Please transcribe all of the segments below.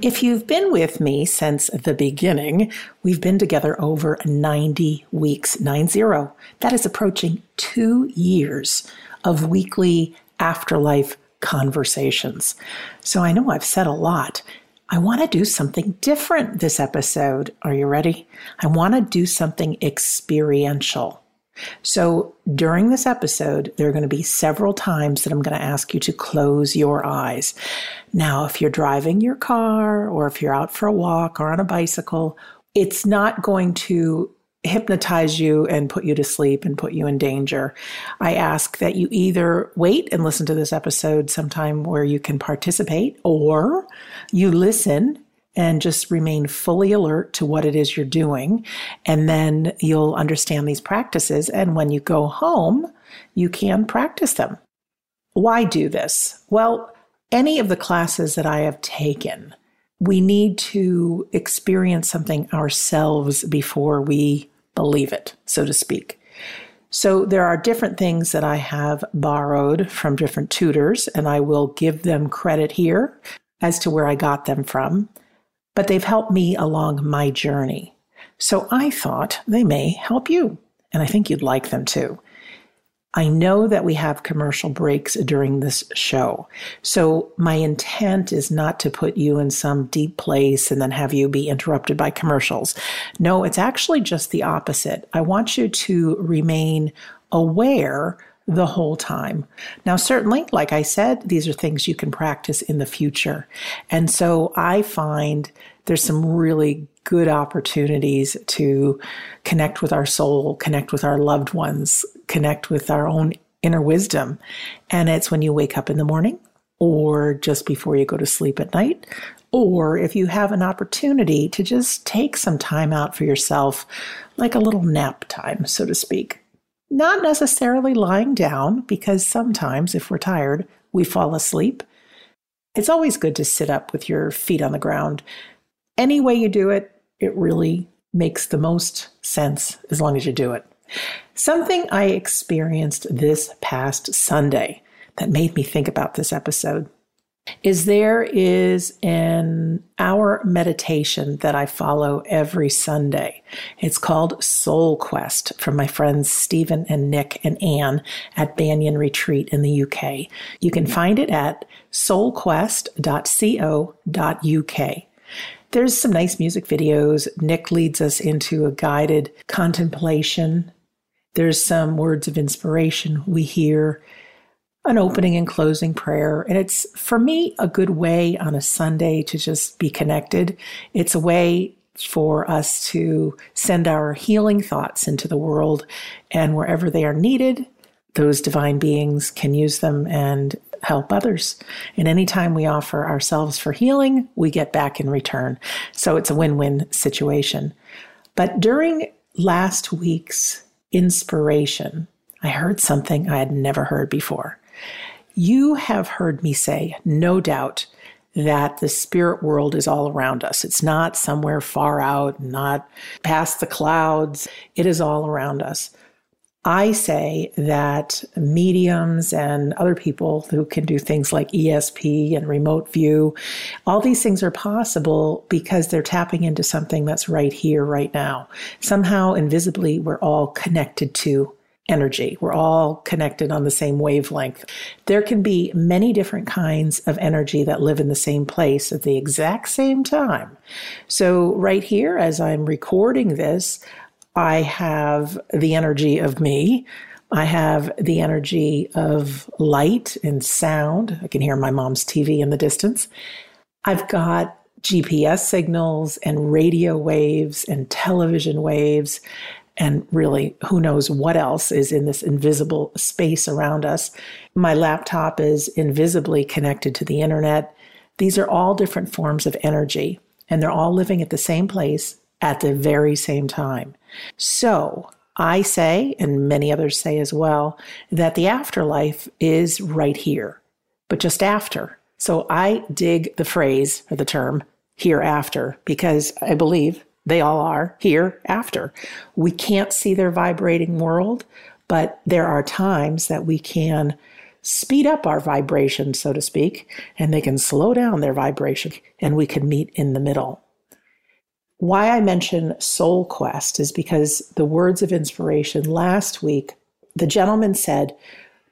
If you've been with me since the beginning, we've been together over 90 weeks, 9-0. That is approaching 2 years of weekly afterlife conversations. So I know I've said a lot. I want to do something different this episode. Are you ready? I want to do something experiential. So during this episode, there are going to be several times that I'm going to ask you to close your eyes. Now, if you're driving your car or if you're out for a walk or on a bicycle, it's not going to hypnotize you and put you to sleep and put you in danger. I ask that you either wait and listen to this episode sometime where you can participate, or you listen and just remain fully alert to what it is you're doing. And then you'll understand these practices. And when you go home, you can practice them. Why do this? Well, any of the classes that I have taken, we need to experience something ourselves before we believe it, so to speak. So there are different things that I have borrowed from different tutors, and I will give them credit here as to where I got them from, but they've helped me along my journey. So I thought they may help you, and I think you'd like them too. I know that we have commercial breaks during this show. So my intent is not to put you in some deep place and then have you be interrupted by commercials. No, it's actually just the opposite. I want you to remain aware the whole time. Now, certainly, like I said, these are things you can practice in the future. And so I find there's some really good opportunities to connect with our soul, connect with our loved ones, connect with our own inner wisdom. And it's when you wake up in the morning, or just before you go to sleep at night, or if you have an opportunity to just take some time out for yourself, like a little nap time, so to speak. Not necessarily lying down, because sometimes if we're tired, we fall asleep. It's always good to sit up with your feet on the ground. Any way you do it, it really makes the most sense as long as you do it. Something I experienced this past Sunday that made me think about this episode is there is an hour meditation that I follow every Sunday. It's called Soul Quest from my friends Stephen and Nick and Anne at Banyan Retreat in the UK. You can find it at soulquest.co.uk. There's some nice music videos. Nick leads us into a guided contemplation. There's some words of inspiration we hear, an opening and closing prayer. And it's, for me, a good way on a Sunday to just be connected. It's a way for us to send our healing thoughts into the world, and wherever they are needed, those divine beings can use them and help others. And anytime we offer ourselves for healing, we get back in return. So it's a win-win situation. But during last week's inspiration, I heard something I had never heard before. You have heard me say, no doubt, that the spirit world is all around us. It's not somewhere far out, not past the clouds. It is all around us. I say that mediums and other people who can do things like ESP and remote view, all these things are possible because they're tapping into something that's right here, right now. Somehow, invisibly, we're all connected to energy. We're all connected on the same wavelength. There can be many different kinds of energy that live in the same place at the exact same time. So right here, as I'm recording this, I have the energy of me. I have the energy of light and sound. I can hear my mom's TV in the distance. I've got GPS signals and radio waves and television waves. And really, who knows what else is in this invisible space around us. My laptop is invisibly connected to the internet. These are all different forms of energy, and they're all living at the same place at the very same time. So I say, and many others say as well, that the afterlife is right here, but just after. So I dig the phrase or the term hereafter because I believe they all are hereafter. We can't see their vibrating world, but there are times that we can speed up our vibration, so to speak, and they can slow down their vibration, and we can meet in the middle. Why I mention Soul Quest is because the words of inspiration last week, the gentleman said,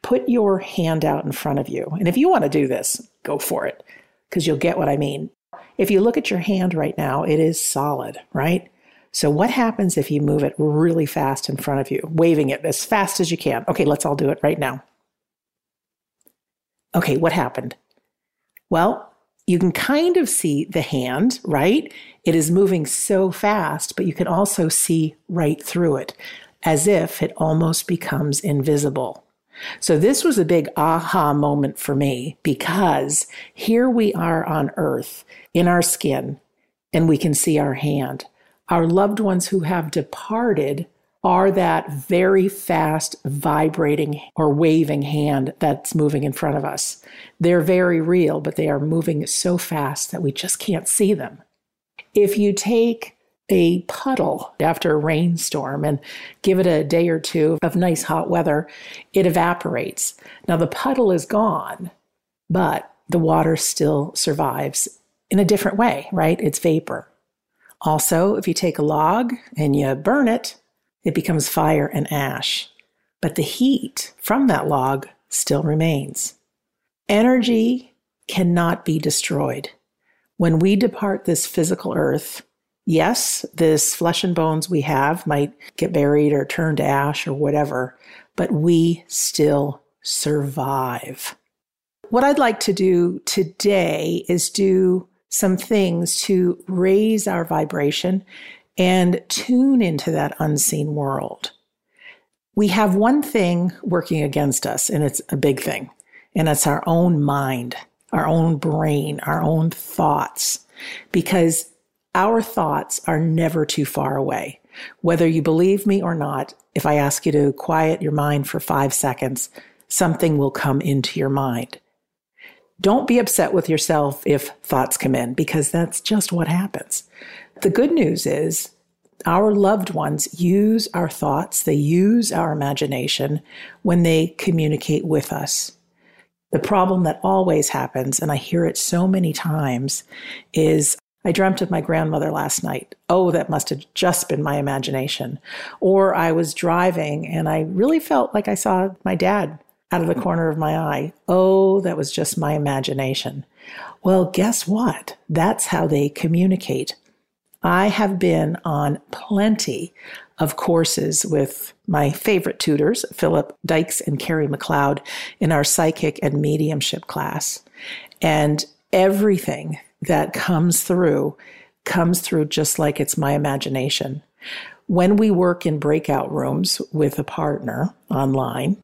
put your hand out in front of you. And if you want to do this, go for it, because you'll get what I mean. If you look at your hand right now, it is solid, right? So what happens if you move it really fast in front of you, waving it as fast as you can? Okay, let's all do it right now. Okay, what happened? Well, you can kind of see the hand, right? It is moving so fast, but you can also see right through it, as if it almost becomes invisible. So this was a big aha moment for me, because here we are on earth in our skin and we can see our hand. Our loved ones who have departed are that very fast vibrating or waving hand that's moving in front of us. They're very real, but they are moving so fast that we just can't see them. If you take a puddle after a rainstorm and give it a day or two of nice hot weather, it evaporates. Now the puddle is gone, but the water still survives in a different way, right? It's vapor. Also, if you take a log and you burn it, it becomes fire and ash, but the heat from that log still remains. Energy cannot be destroyed. When we depart this physical earth, yes, this flesh and bones we have might get buried or turn to ash or whatever, but we still survive. What I'd like to do today is do some things to raise our vibration and tune into that unseen world. We have one thing working against us, and it's a big thing, and it's our own mind, our own brain, our own thoughts, because our thoughts are never too far away. Whether you believe me or not, if I ask you to quiet your mind for 5 seconds, something will come into your mind. Don't be upset with yourself if thoughts come in, because that's just what happens. The good news is our loved ones use our thoughts, they use our imagination when they communicate with us. The problem that always happens, and I hear it so many times, is I dreamt of my grandmother last night. Oh, that must have just been my imagination. Or I was driving and I really felt like I saw my dad out of the corner of my eye. Oh, that was just my imagination. Well, guess what? That's how they communicate. I have been on plenty of courses with my favorite tutors, Philip Dykes and Carrie McLeod, in our psychic and mediumship class. And everything that comes through just like it's my imagination. When we work in breakout rooms with a partner online,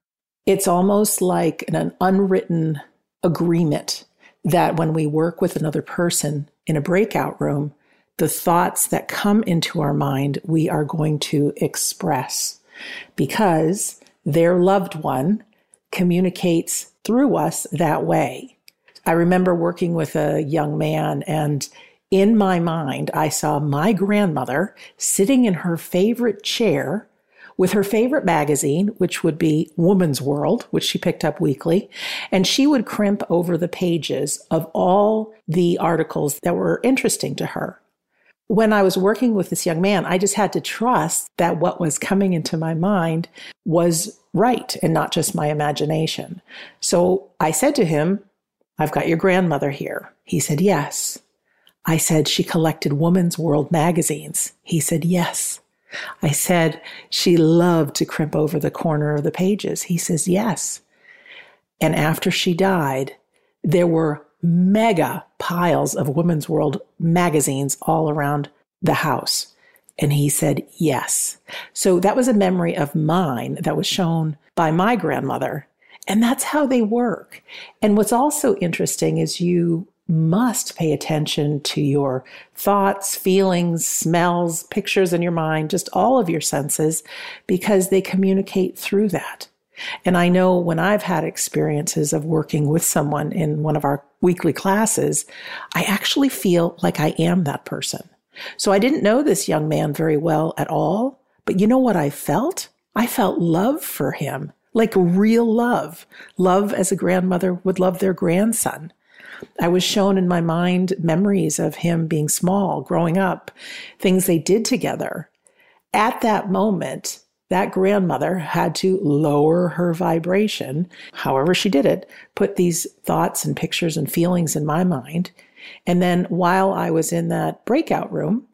it's almost like an unwritten agreement that when we work with another person in a breakout room, the thoughts that come into our mind, we are going to express because their loved one communicates through us that way. I remember working with a young man, and in my mind, I saw my grandmother sitting in her favorite chair with her favorite magazine, which would be Woman's World, which she picked up weekly, and she would crimp over the pages of all the articles that were interesting to her. When I was working with this young man, I just had to trust that what was coming into my mind was right and not just my imagination. So I said to him, "I've got your grandmother here." He said, "Yes." I said, "She collected Woman's World magazines." He said, "Yes." I said, "She loved to crimp over the corner of the pages." He says, "Yes." And after she died, there were mega piles of Women's World magazines all around the house. And he said, "Yes." So that was a memory of mine that was shown by my grandmother. And that's how they work. And what's also interesting is you must pay attention to your thoughts, feelings, smells, pictures in your mind, just all of your senses, because they communicate through that. And I know when I've had experiences of working with someone in one of our weekly classes, I actually feel like I am that person. So I didn't know this young man very well at all, but you know what I felt? I felt love for him, like real love, love as a grandmother would love their grandson. I was shown in my mind memories of him being small, growing up, things they did together. At that moment, that grandmother had to lower her vibration, however she did it, put these thoughts and pictures and feelings in my mind. And then while I was in that breakout room,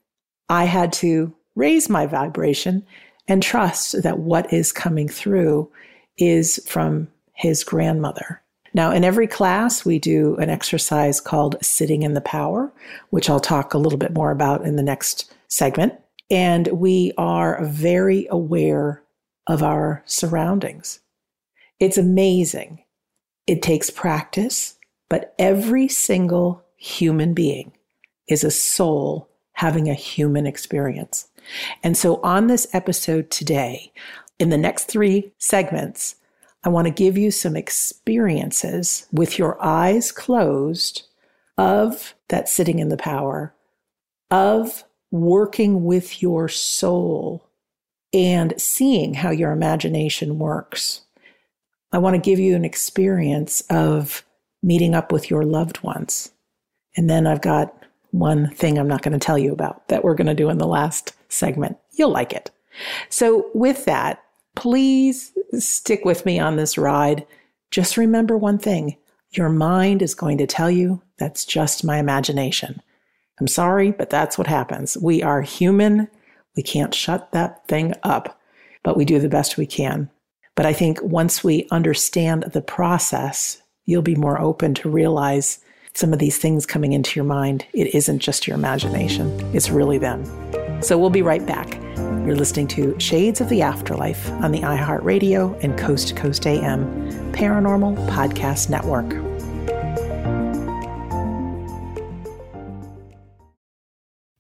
I had to raise my vibration and trust that what is coming through is from his grandmother. Now, in every class, we do an exercise called Sitting in the Power, which I'll talk a little bit more about in the next segment. And we are very aware of our surroundings. It's amazing. It takes practice, but every single human being is a soul having a human experience. And so on this episode today, in the next 3 segments, I want to give you some experiences with your eyes closed of that sitting in the power, of working with your soul and seeing how your imagination works. I want to give you an experience of meeting up with your loved ones. And then I've got one thing I'm not going to tell you about that we're going to do in the last segment. You'll like it. So with that, please stick with me on this ride. Just remember one thing. Your mind is going to tell you, that's just my imagination. I'm sorry, but that's what happens. We are human. We can't shut that thing up, but we do the best we can. But I think once we understand the process, you'll be more open to realize some of these things coming into your mind. It isn't just your imagination. It's really them. So we'll be right back. You're listening to Shades of the Afterlife on the iHeartRadio and Coast to Coast AM Paranormal Podcast Network.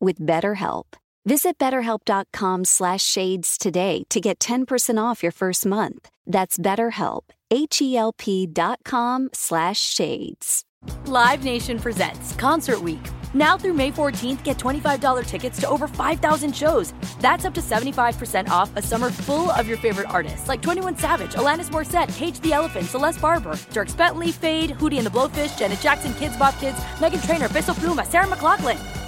with BetterHelp. Visit BetterHelp.com/shades today to get 10% off your first month. That's BetterHelp, HELP.com/shades. Live Nation presents Concert Week. Now through May 14th, get $25 tickets to over 5,000 shows. That's up to 75% off a summer full of your favorite artists, like 21 Savage, Alanis Morissette, Cage the Elephant, Celeste Barber, Dierks Bentley, Fade, Hootie and the Blowfish, Janet Jackson, Kids Bop Kids, Meghan Trainor, Bissell Pluma, Sarah McLachlan.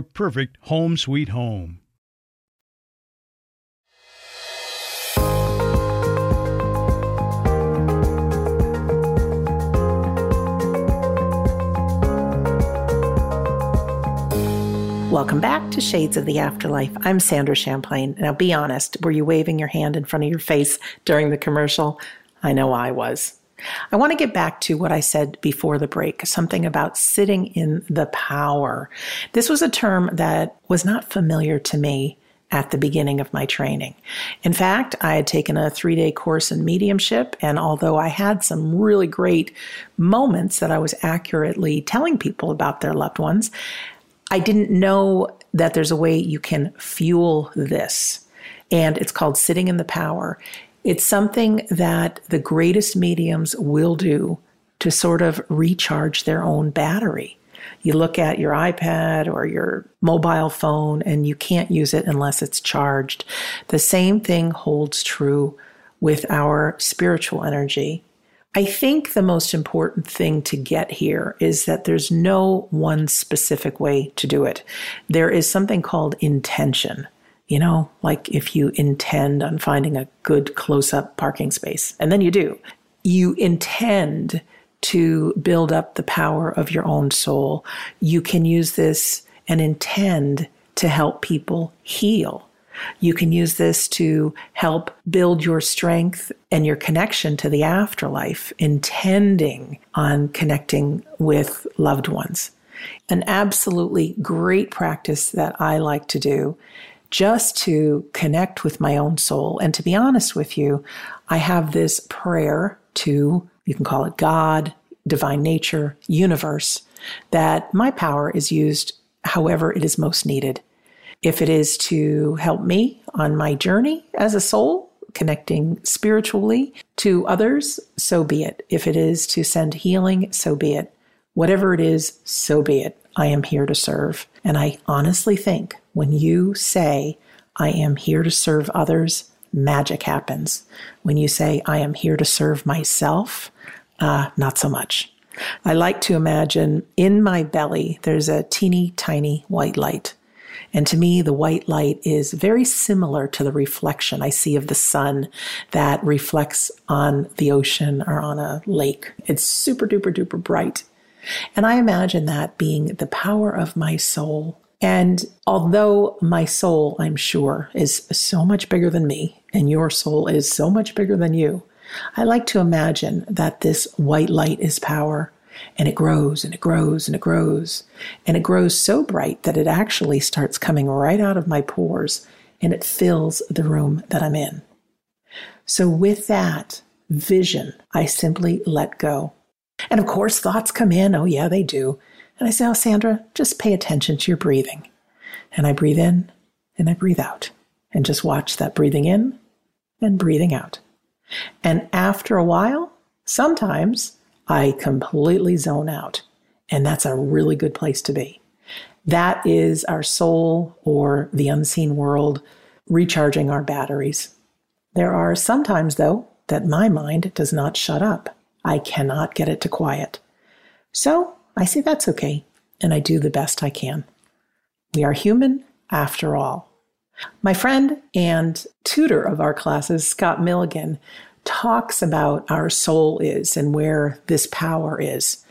perfect home sweet home. Welcome back to Shades of the Afterlife. I'm Sandra Champlain. Now, be honest, were you waving your hand in front of your face during the commercial? I know I was. I want to get back to what I said before the break, something about sitting in the power. This was a term that was not familiar to me at the beginning of my training. In fact, I had taken a 3-day course in mediumship, and although I had some really great moments that I was accurately telling people about their loved ones, I didn't know that there's a way you can fuel this, and it's called sitting in the power. It's something that the greatest mediums will do to sort of recharge their own battery. You look at your iPad or your mobile phone and you can't use it unless it's charged. The same thing holds true with our spiritual energy. I think the most important thing to get here is that there's no one specific way to do it. There is something called intention. You know, like if you intend on finding a good close-up parking space, and then you do, you intend to build up the power of your own soul. You can use this and intend to help people heal. You can use this to help build your strength and your connection to the afterlife, intending on connecting with loved ones. An absolutely great practice that I like to do just to connect with my own soul. And to be honest with you, I have this prayer to, you can call it God, divine nature, universe, that my power is used however it is most needed. If it is to help me on my journey as a soul, connecting spiritually to others, so be it. If it is to send healing, so be it. Whatever it is, so be it. I am here to serve. And I honestly think when you say, I am here to serve others, magic happens. When you say, I am here to serve myself, not so much. I like to imagine in my belly, there's a teeny tiny white light. And to me, the white light is very similar to the reflection I see of the sun that reflects on the ocean or on a lake. It's super duper duper bright. And I imagine that being the power of my soul. And although my soul, I'm sure, is so much bigger than me, and your soul is so much bigger than you, I like to imagine that this white light is power, and it grows and it grows and it grows. And it grows so bright that it actually starts coming right out of my pores, and it fills the room that I'm in. So with that vision, I simply let go. And of course, thoughts come in. Oh, yeah, they do. And I say, oh, Sandra, just pay attention to your breathing. And I breathe in and I breathe out. And just watch that breathing in and breathing out. And after a while, sometimes I completely zone out. And that's a really good place to be. That is our soul or the unseen world recharging our batteries. There are sometimes, though, that my mind does not shut up. I cannot get it to quiet. So I say that's okay, and I do the best I can. We are human after all. My friend and tutor of our classes, Scott Milligan, talks about our soul is and where this power is.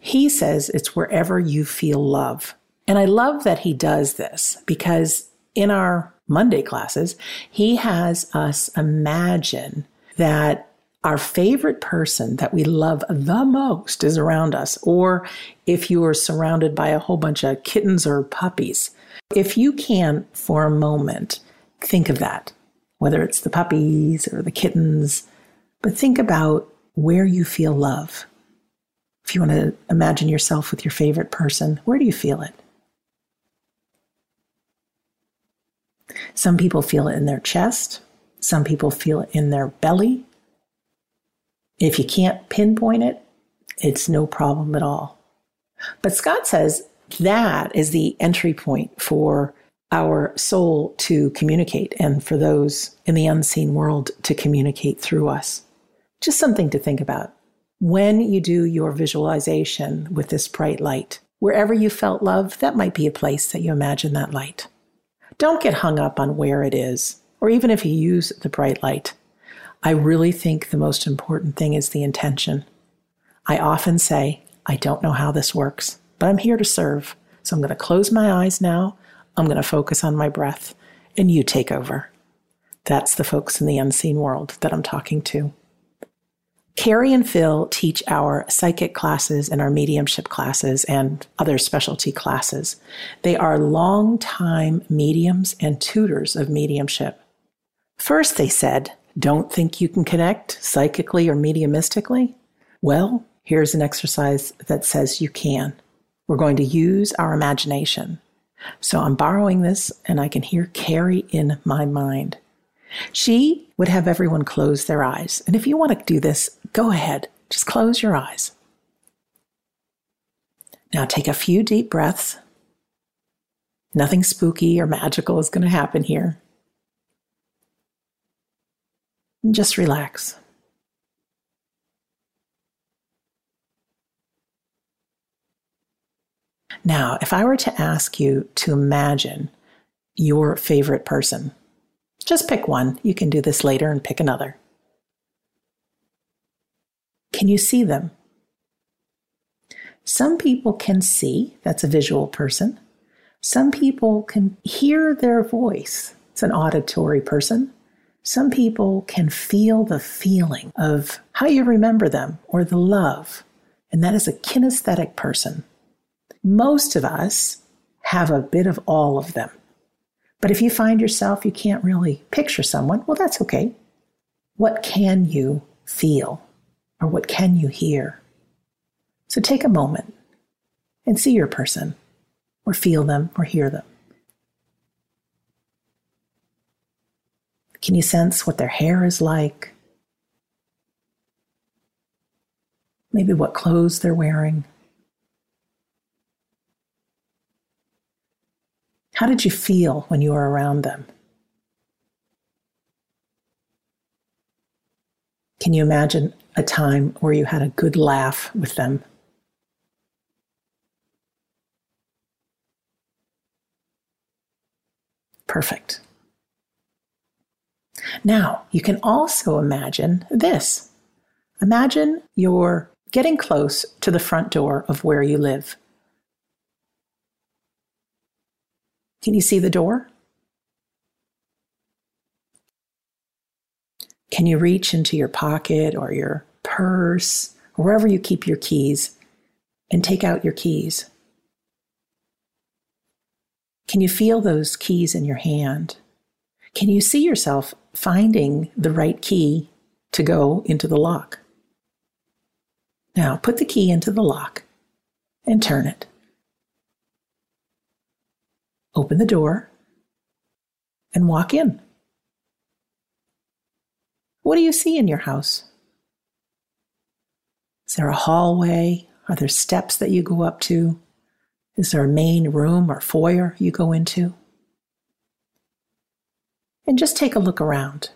He says it's wherever you feel love. And I love that he does this because in our Monday classes, he has us imagine that our favorite person that we love the most is around us. Or if you are surrounded by a whole bunch of kittens or puppies, if you can, for a moment, think of that, whether it's the puppies or the kittens, but think about where you feel love. If you want to imagine yourself with your favorite person, where do you feel it? Some people feel it in their chest. Some people feel it in their belly. If you can't pinpoint it, it's no problem at all. But Scott says that is the entry point for our soul to communicate and for those in the unseen world to communicate through us. Just something to think about. When you do your visualization with this bright light, wherever you felt love, that might be a place that you imagine that light. Don't get hung up on where it is, or even if you use the bright light. I really think the most important thing is the intention. I often say, I don't know how this works, but I'm here to serve. So I'm going to close my eyes now. I'm going to focus on my breath, and you take over. That's the folks in the unseen world that I'm talking to. Carrie and Phil teach our psychic classes and our mediumship classes and other specialty classes. They are long-time mediums and tutors of mediumship. First, they said, don't think you can connect psychically or mediumistically? Well, here's an exercise that says you can. We're going to use our imagination. So I'm borrowing this, and I can hear Carrie in my mind. She would have everyone close their eyes. And if you want to do this, go ahead. Just close your eyes. Now take a few deep breaths. Nothing spooky or magical is going to happen here. And just relax. Now, if I were to ask you to imagine your favorite person, just pick one. You can do this later and pick another. Can you see them? Some people can see. That's a visual person. Some people can hear their voice. It's an auditory person. Some people can feel the feeling of how you remember them or the love. And that is a kinesthetic person. Most of us have a bit of all of them. But if you find yourself, you can't really picture someone, well, that's okay. What can you feel or what can you hear? So take a moment and see your person or feel them or hear them. Can you sense what their hair is like? Maybe what clothes they're wearing? How did you feel when you were around them? Can you imagine a time where you had a good laugh with them? Perfect. Now, you can also imagine this. Imagine you're getting close to the front door of where you live. Can you see the door? Can you reach into your pocket or your purse, or wherever you keep your keys, and take out your keys? Can you feel those keys in your hand? Can you see yourself finding the right key to go into the lock? Now, put the key into the lock and turn it. Open the door and walk in. What do you see in your house? Is there a hallway? Are there steps that you go up to? Is there a main room or foyer you go into? And just take a look around.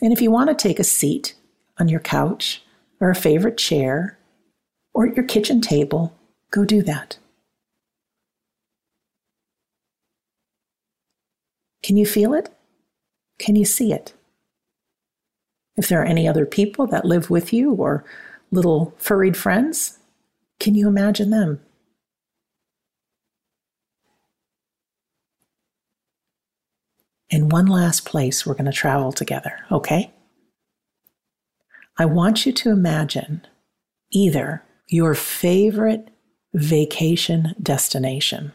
And if you want to take a seat on your couch or a favorite chair or at your kitchen table, go do that. Can you feel it? Can you see it? If there are any other people that live with you or little furried friends, can you imagine them in one last place we're going to travel together, okay? I want you to imagine either your favorite vacation destination,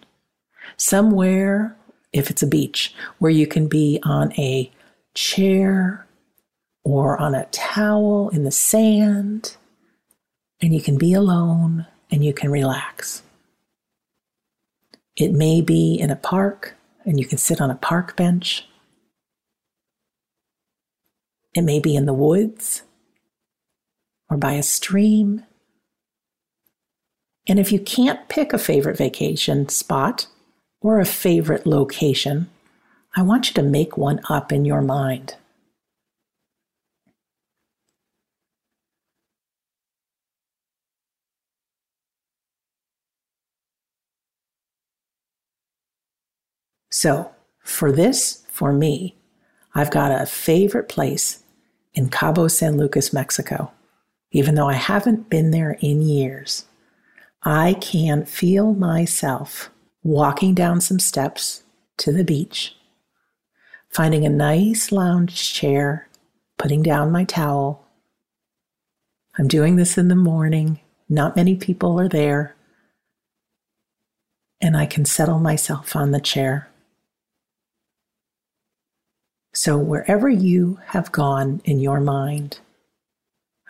somewhere, if it's a beach, where you can be on a chair or on a towel in the sand, and you can be alone and you can relax. It may be in a park and you can sit on a park bench. It may be in the woods or by a stream. And if you can't pick a favorite vacation spot or a favorite location, I want you to make one up in your mind. So for this, for me, I've got a favorite place in Cabo San Lucas, Mexico. Even though I haven't been there in years, I can feel myself walking down some steps to the beach, finding a nice lounge chair, putting down my towel. I'm doing this in the morning. Not many people are there. And I can settle myself on the chair. So wherever you have gone in your mind,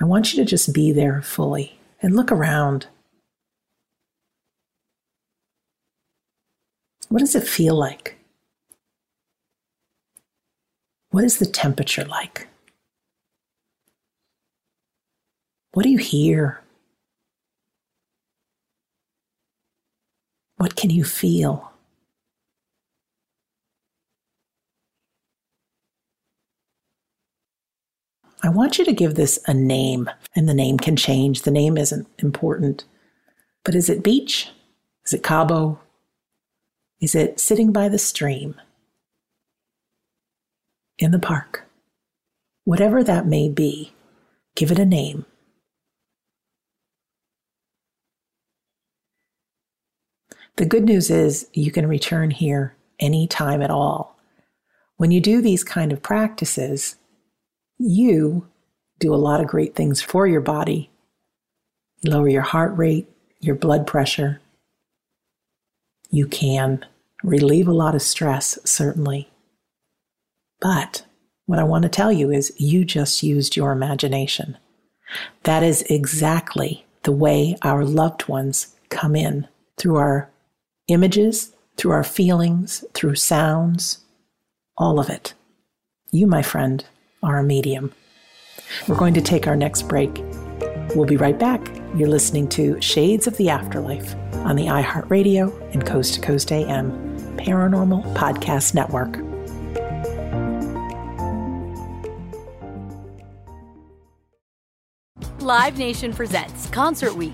I want you to just be there fully and look around. What does it feel like? What is the temperature like? What do you hear? What can you feel? I want you to give this a name, and the name can change. The name isn't important. But is it beach? Is it Cabo? Is it sitting by the stream? In the park? Whatever that may be, give it a name. The good news is you can return here anytime at all. When you do these kind of practices, you do a lot of great things for your body. You lower your heart rate, your blood pressure. You can relieve a lot of stress, certainly. But what I want to tell you is you just used your imagination. That is exactly the way our loved ones come in, through our images, through our feelings, through sounds, all of it. You, my friend, are a medium. We're going to take our next break. We'll be right back. You're listening to Shades of the Afterlife on the iHeartRadio and Coast to Coast AM Paranormal Podcast Network. Live Nation presents Concert Week.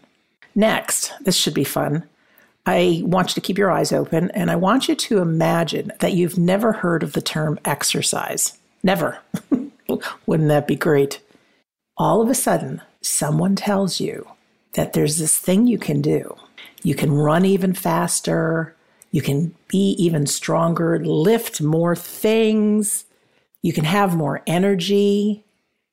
Next, this should be fun. I want you to keep your eyes open, and I want you to imagine that you've never heard of the term exercise. Never. Wouldn't that be great? All of a sudden, someone tells you that there's this thing you can do. You can run even faster. You can be even stronger, lift more things. You can have more energy.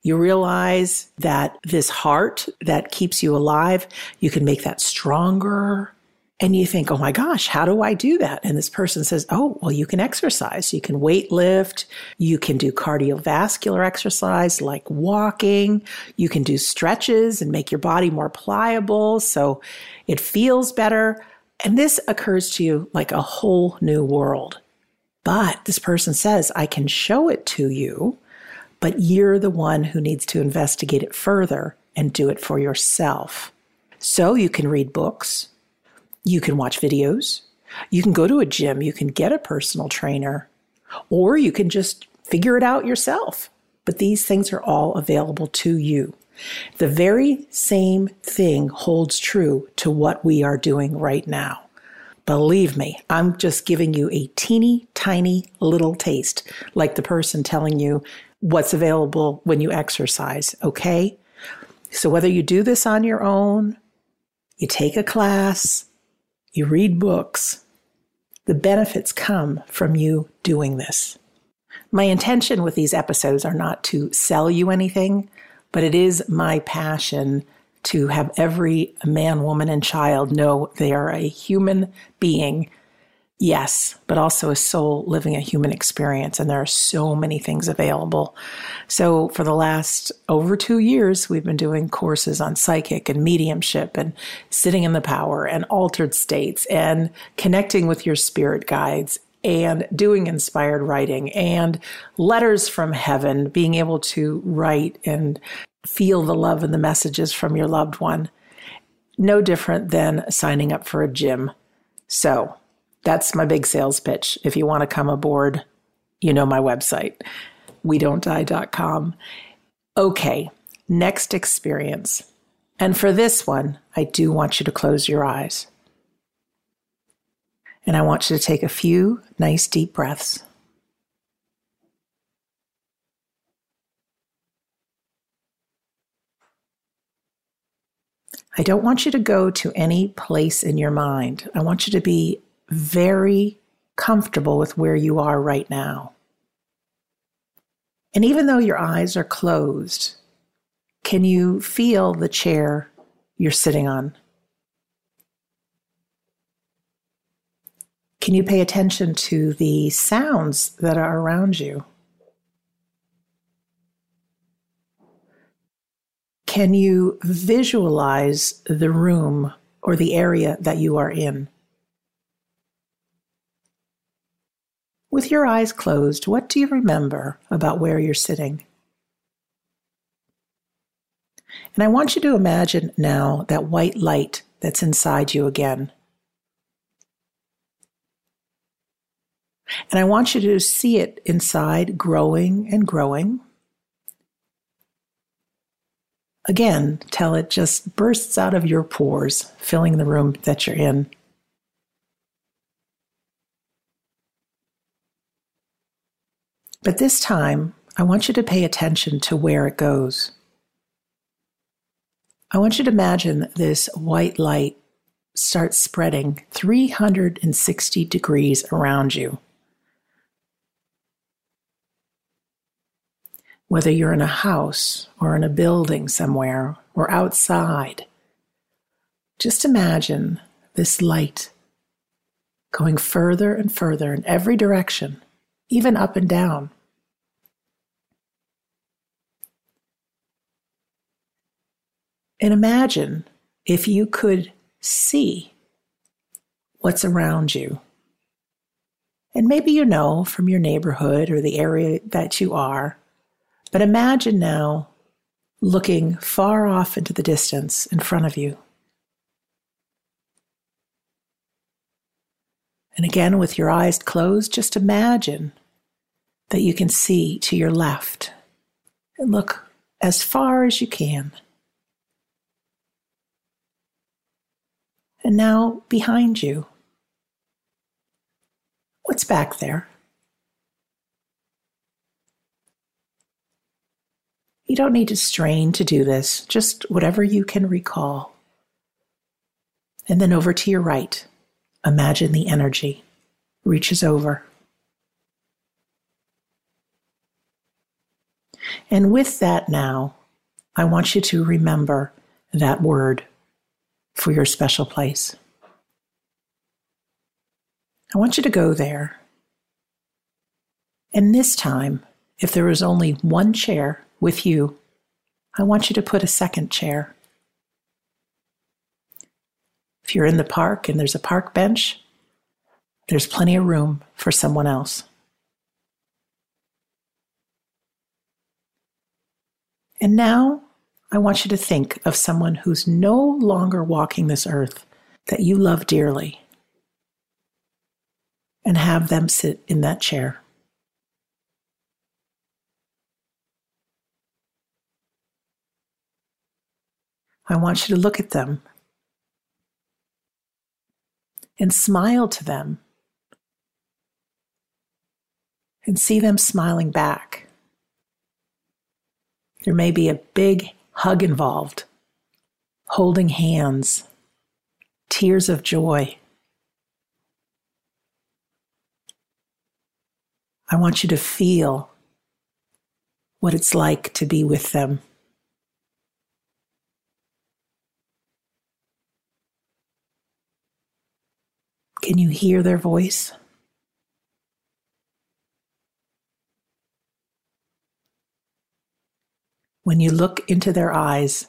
You realize that this heart that keeps you alive, you can make that stronger. And you think, oh my gosh, how do I do that? And this person says, oh, well, you can exercise. You can weight lift. You can do cardiovascular exercise like walking. You can do stretches and make your body more pliable so it feels better. And this occurs to you like a whole new world. But this person says, I can show it to you, but you're the one who needs to investigate it further and do it for yourself. So you can read books. You can watch videos, you can go to a gym, you can get a personal trainer, or you can just figure it out yourself. But these things are all available to you. The very same thing holds true to what we are doing right now. Believe me, I'm just giving you a teeny tiny little taste, like the person telling you what's available when you exercise, okay? So whether you do this on your own, you take a class, you read books, the benefits come from you doing this. My intention with these episodes are not to sell you anything, but it is my passion to have every man, woman, and child know they are a human being, yes, but also a soul living a human experience. And there are so many things available. So for the last over 2 years, we've been doing courses on psychic and mediumship and sitting in the power and altered states and connecting with your spirit guides and doing inspired writing and letters from heaven, being able to write and feel the love and the messages from your loved one. No different than signing up for a gym. So that's my big sales pitch. If you want to come aboard, you know my website, wedontdie.com. Okay, next experience. And for this one, I do want you to close your eyes. And I want you to take a few nice deep breaths. I don't want you to go to any place in your mind. I want you to be very comfortable with where you are right now. And even though your eyes are closed, can you feel the chair you're sitting on? Can you pay attention to the sounds that are around you? Can you visualize the room or the area that you are in? With your eyes closed, what do you remember about where you're sitting? And I want you to imagine now that white light that's inside you again. And I want you to see it inside growing and growing. Again, till it just bursts out of your pores, filling the room that you're in. But this time, I want you to pay attention to where it goes. I want you to imagine this white light starts spreading 360 degrees around you. Whether you're in a house or in a building somewhere or outside, just imagine this light going further and further in every direction, even up and down. And imagine if you could see what's around you. And maybe you know from your neighborhood or the area that you are, but imagine now looking far off into the distance in front of you. And again, with your eyes closed, just imagine that you can see to your left and look as far as you can. And now behind you, what's back there? You don't need to strain to do this, just whatever you can recall. And then over to your right, imagine the energy reaches over. And with that now, I want you to remember that word for your special place. I want you to go there. And this time, if there is only one chair with you, I want you to put a second chair. If you're in the park and there's a park bench, there's plenty of room for someone else. And now I want you to think of someone who's no longer walking this earth that you love dearly and have them sit in that chair. I want you to look at them and smile to them and see them smiling back. There may be a big hug involved, holding hands, tears of joy. I want you to feel what it's like to be with them. Can you hear their voice? When you look into their eyes,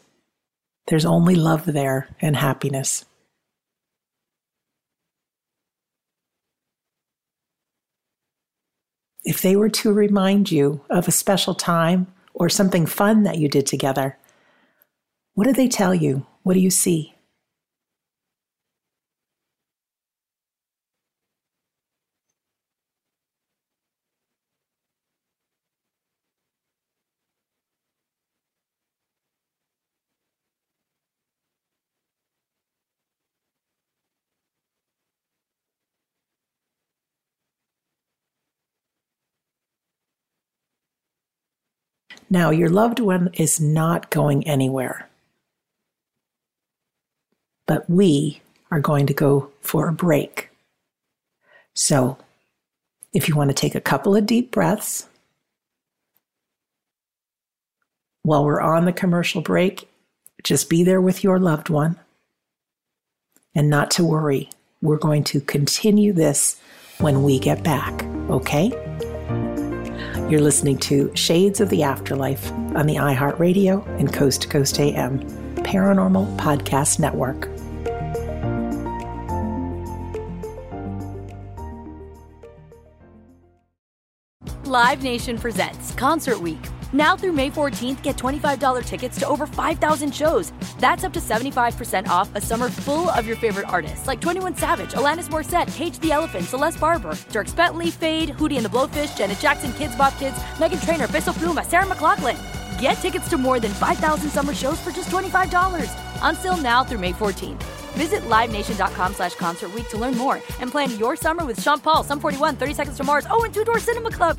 there's only love there and happiness. If they were to remind you of a special time or something fun that you did together, what do they tell you? What do you see? Now, your loved one is not going anywhere, but we are going to go for a break. So if you want to take a couple of deep breaths while we're on the commercial break, just be there with your loved one and not to worry. We're going to continue this when we get back, okay? You're listening to Shades of the Afterlife on the iHeartRadio and Coast to Coast AM Paranormal Podcast Network. Live Nation presents Concert Week. Now through May 14th, get $25 tickets to over 5,000 shows. That's up to 75% off a summer full of your favorite artists, like 21 Savage, Alanis Morissette, Cage the Elephant, Celeste Barber, Dierks Bentley, Fade, Hootie and the Blowfish, Janet Jackson, Kidz Bop Kids, Meghan Trainor, Bissell Pluma, Sarah McLachlan. Get tickets to more than 5,000 summer shows for just $25. Until now through May 14th. Visit LiveNation.com/Concert Week to learn more and plan your summer with Sean Paul, Sum 41, 30 Seconds to Mars, and Two Door Cinema Club.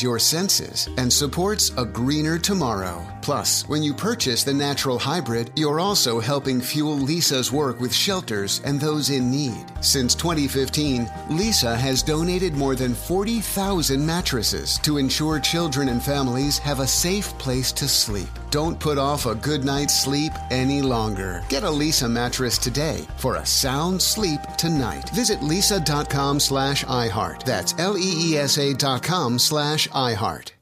your senses, and supports a greener tomorrow. Plus, when you purchase the Natural Hybrid, you're also helping fuel Leesa's work with shelters and those in need. Since 2015, Leesa has donated more than 40,000 mattresses to ensure children and families have a safe place to sleep. Don't put off a good night's sleep any longer. Get a Leesa mattress today for a sound sleep tonight. Visit Leesa.com/iHeart. That's LEESA.com/iHeart.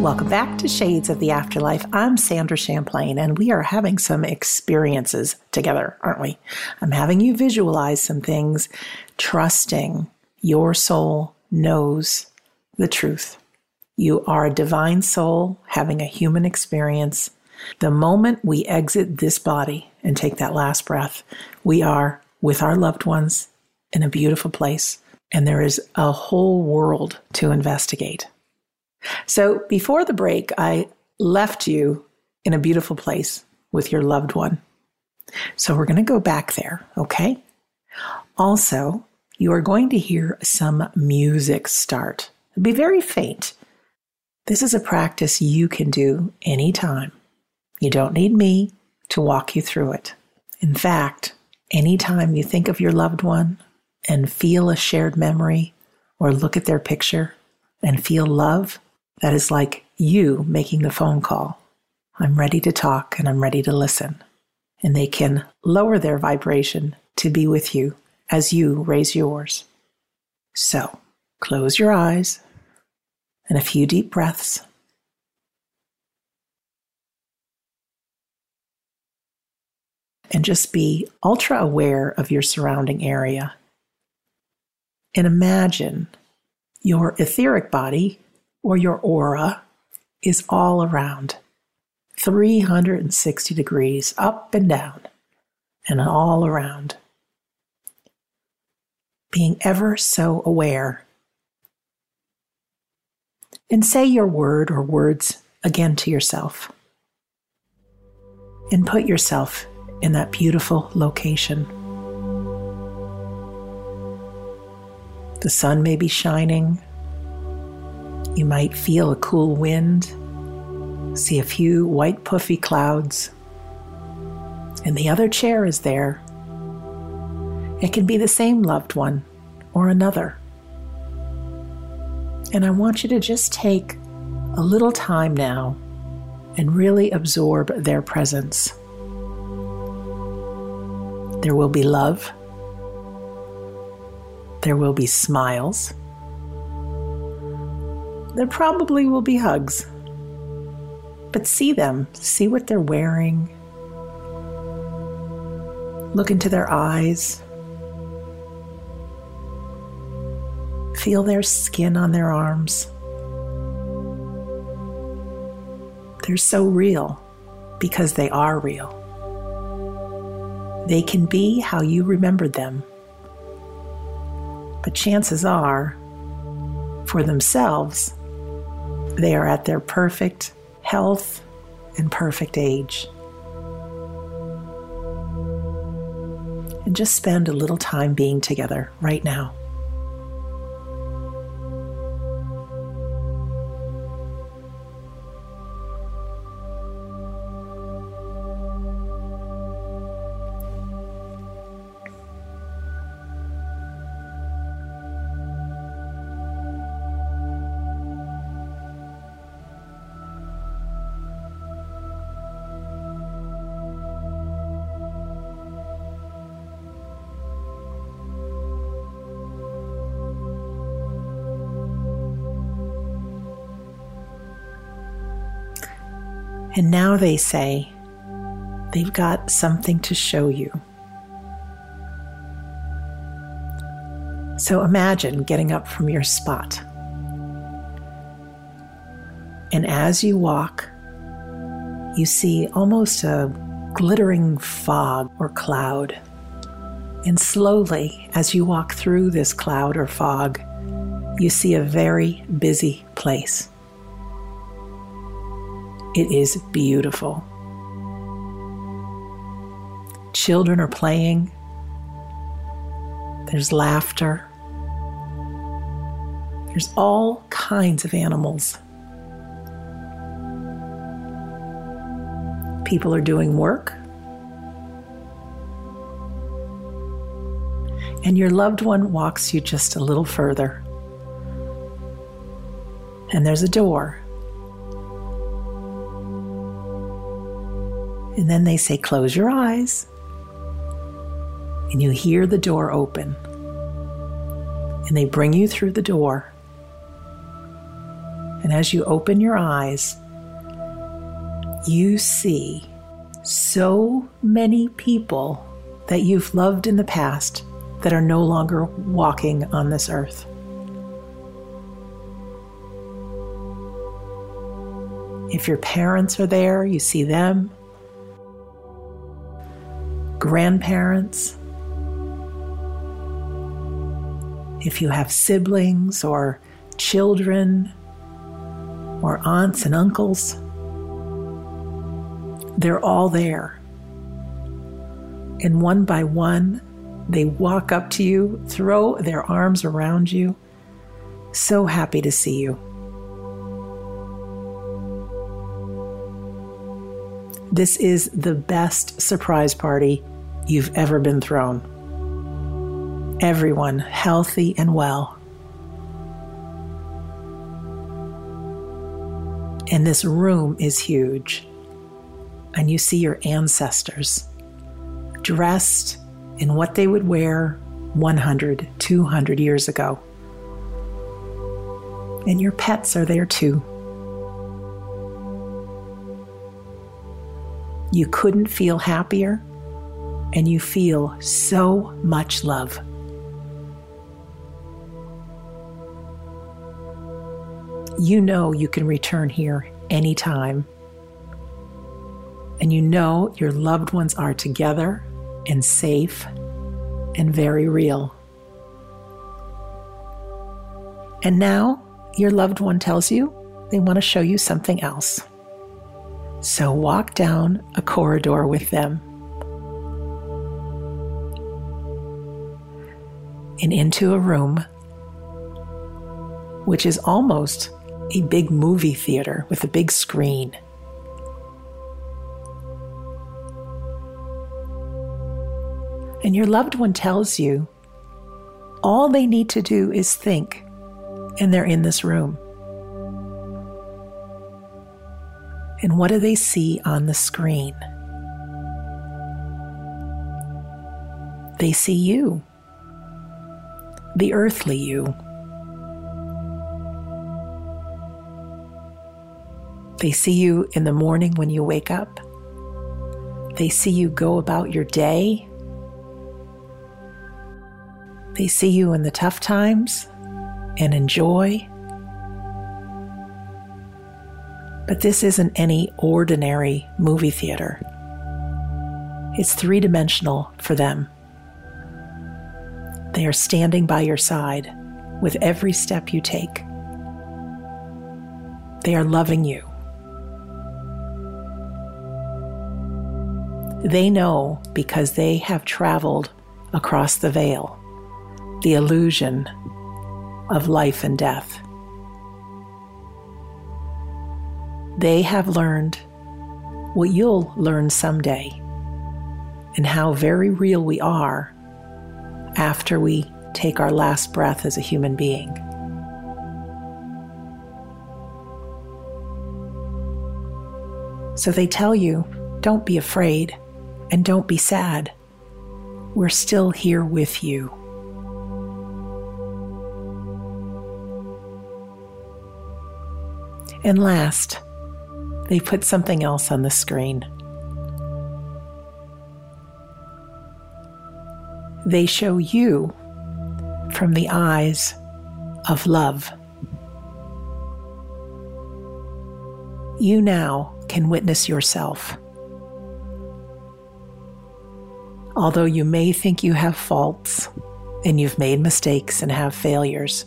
Welcome back to Shades of the Afterlife. I'm Sandra Champlain, and we are having some experiences together, aren't we? I'm having you visualize some things, trusting your soul knows the truth. You are a divine soul having a human experience. The moment we exit this body and take that last breath, we are with our loved ones in a beautiful place, and there is a whole world to investigate. So before the break, I left you in a beautiful place with your loved one. So we're going to go back there, okay? Also, you are going to hear some music start. It'll be very faint. This is a practice you can do anytime. You don't need me to walk you through it. In fact, anytime you think of your loved one and feel a shared memory or look at their picture and feel love, that is like you making the phone call. I'm ready to talk and I'm ready to listen. And they can lower their vibration to be with you as you raise yours. So close your eyes and a few deep breaths. And just be ultra aware of your surrounding area. And imagine your etheric body or your aura is all around, 360 degrees, up and down, and all around. Being ever so aware. And say your word or words again to yourself. And put yourself in that beautiful location. The sun may be shining. You might feel a cool wind, see a few white puffy clouds, and the other chair is there. It can be the same loved one or another. And I want you to just take a little time now and really absorb their presence. There will be love. There will be smiles. There probably will be hugs. But see them. See what they're wearing. Look into their eyes. Feel their skin on their arms. They're so real because they are real. They can be how you remembered them. But chances are, for themselves, they are at their perfect health and perfect age. And just spend a little time being together right now. And now they say they've got something to show you. So imagine getting up from your spot. And as you walk, you see almost a glittering fog or cloud. And slowly, as you walk through this cloud or fog, you see a very busy place. It is beautiful. Children are playing. There's laughter. There's all kinds of animals. People are doing work. and your loved one walks you just a little further. And there's a door. And then they say, close your eyes. And you hear the door open. And they bring you through the door. And as you open your eyes, you see so many people that you've loved in the past that are no longer walking on this earth. If your parents are there, you see them. Grandparents. If you have siblings or children or aunts and uncles, they're all there. And one by one, they walk up to you, throw their arms around you, so happy to see you. This is the best surprise party you've ever been thrown. Everyone healthy and well. And this room is huge. And you see your ancestors dressed in what they would wear 100, 200 years ago. And your pets are there too. You couldn't feel happier, and you feel so much love. You know you can return here anytime, and you know your loved ones are together and safe and very real. And now your loved one tells you they want to show you something else. So walk down a corridor with them and into a room which is almost a big movie theater with a big screen. And your loved one tells you all they need to do is think, and they're in this room. And what do they see on the screen? They see you, the earthly you. They see you in the morning when you wake up. They see you go about your day. They see you in the tough times and enjoy. But this isn't any ordinary movie theater. It's three-dimensional for them. They are standing by your side with every step you take. They are loving you. They know because they have traveled across the veil, the illusion of life and death. They have learned what you'll learn someday and how very real we are after we take our last breath as a human being. So they tell you, don't be afraid and don't be sad. We're still here with you. And last, they put something else on the screen. They show you from the eyes of love. You now can witness yourself. Although you may think you have faults and you've made mistakes and have failures,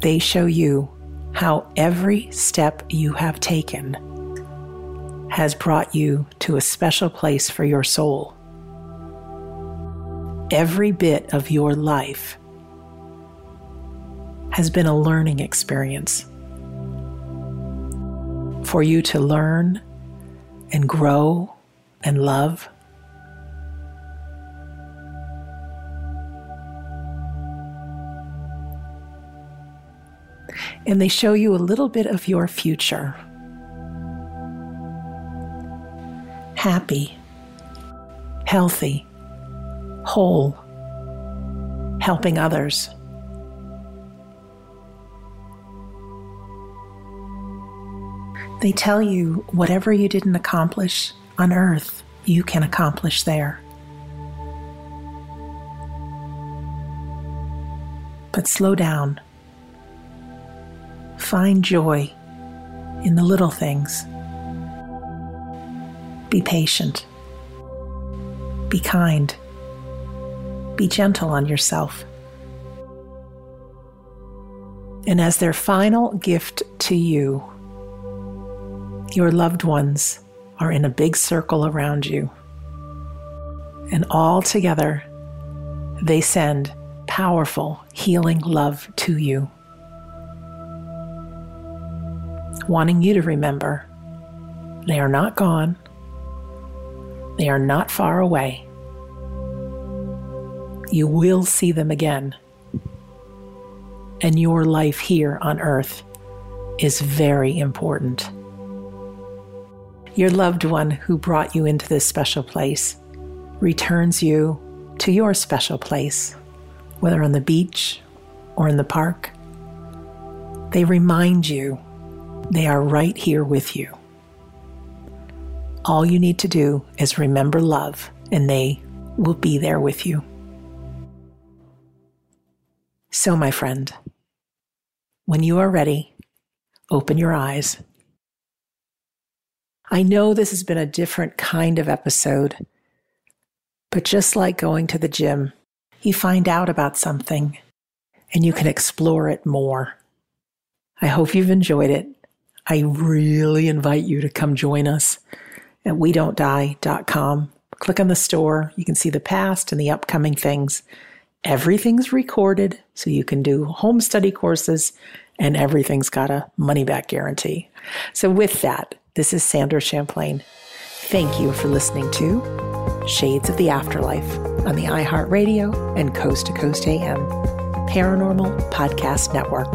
they show you how every step you have taken has brought you to a special place for your soul. Every bit of your life has been a learning experience for you to learn and grow and love. and they show you a little bit of your future. Happy, healthy, whole, helping others. They tell you whatever you didn't accomplish on earth, you can accomplish there. But slow down. Find joy in the little things. Be patient. Be kind. Be gentle on yourself. And as their final gift to you, your loved ones are in a big circle around you. And all together, they send powerful, healing love to you, wanting you to remember they are not gone, they are not far away. You will see them again, and your life here on earth is very important. Your loved one who brought you into this special place returns you to your special place, whether on the beach or in the park. They remind you they are right here with you. All you need to do is remember love, and they will be there with you. So, my friend, when you are ready, open your eyes. I know this has been a different kind of episode, but just like going to the gym, you find out about something and you can explore it more. I hope you've enjoyed it. I really invite you to come join us at wedontdie.com. Click on the store. You can see the past and the upcoming things. Everything's recorded, so you can do home study courses, and everything's got a money-back guarantee. So with that, this is Sandra Champlain. Thank you for listening to Shades of the Afterlife on the iHeartRadio and Coast to Coast AM Paranormal Podcast Network.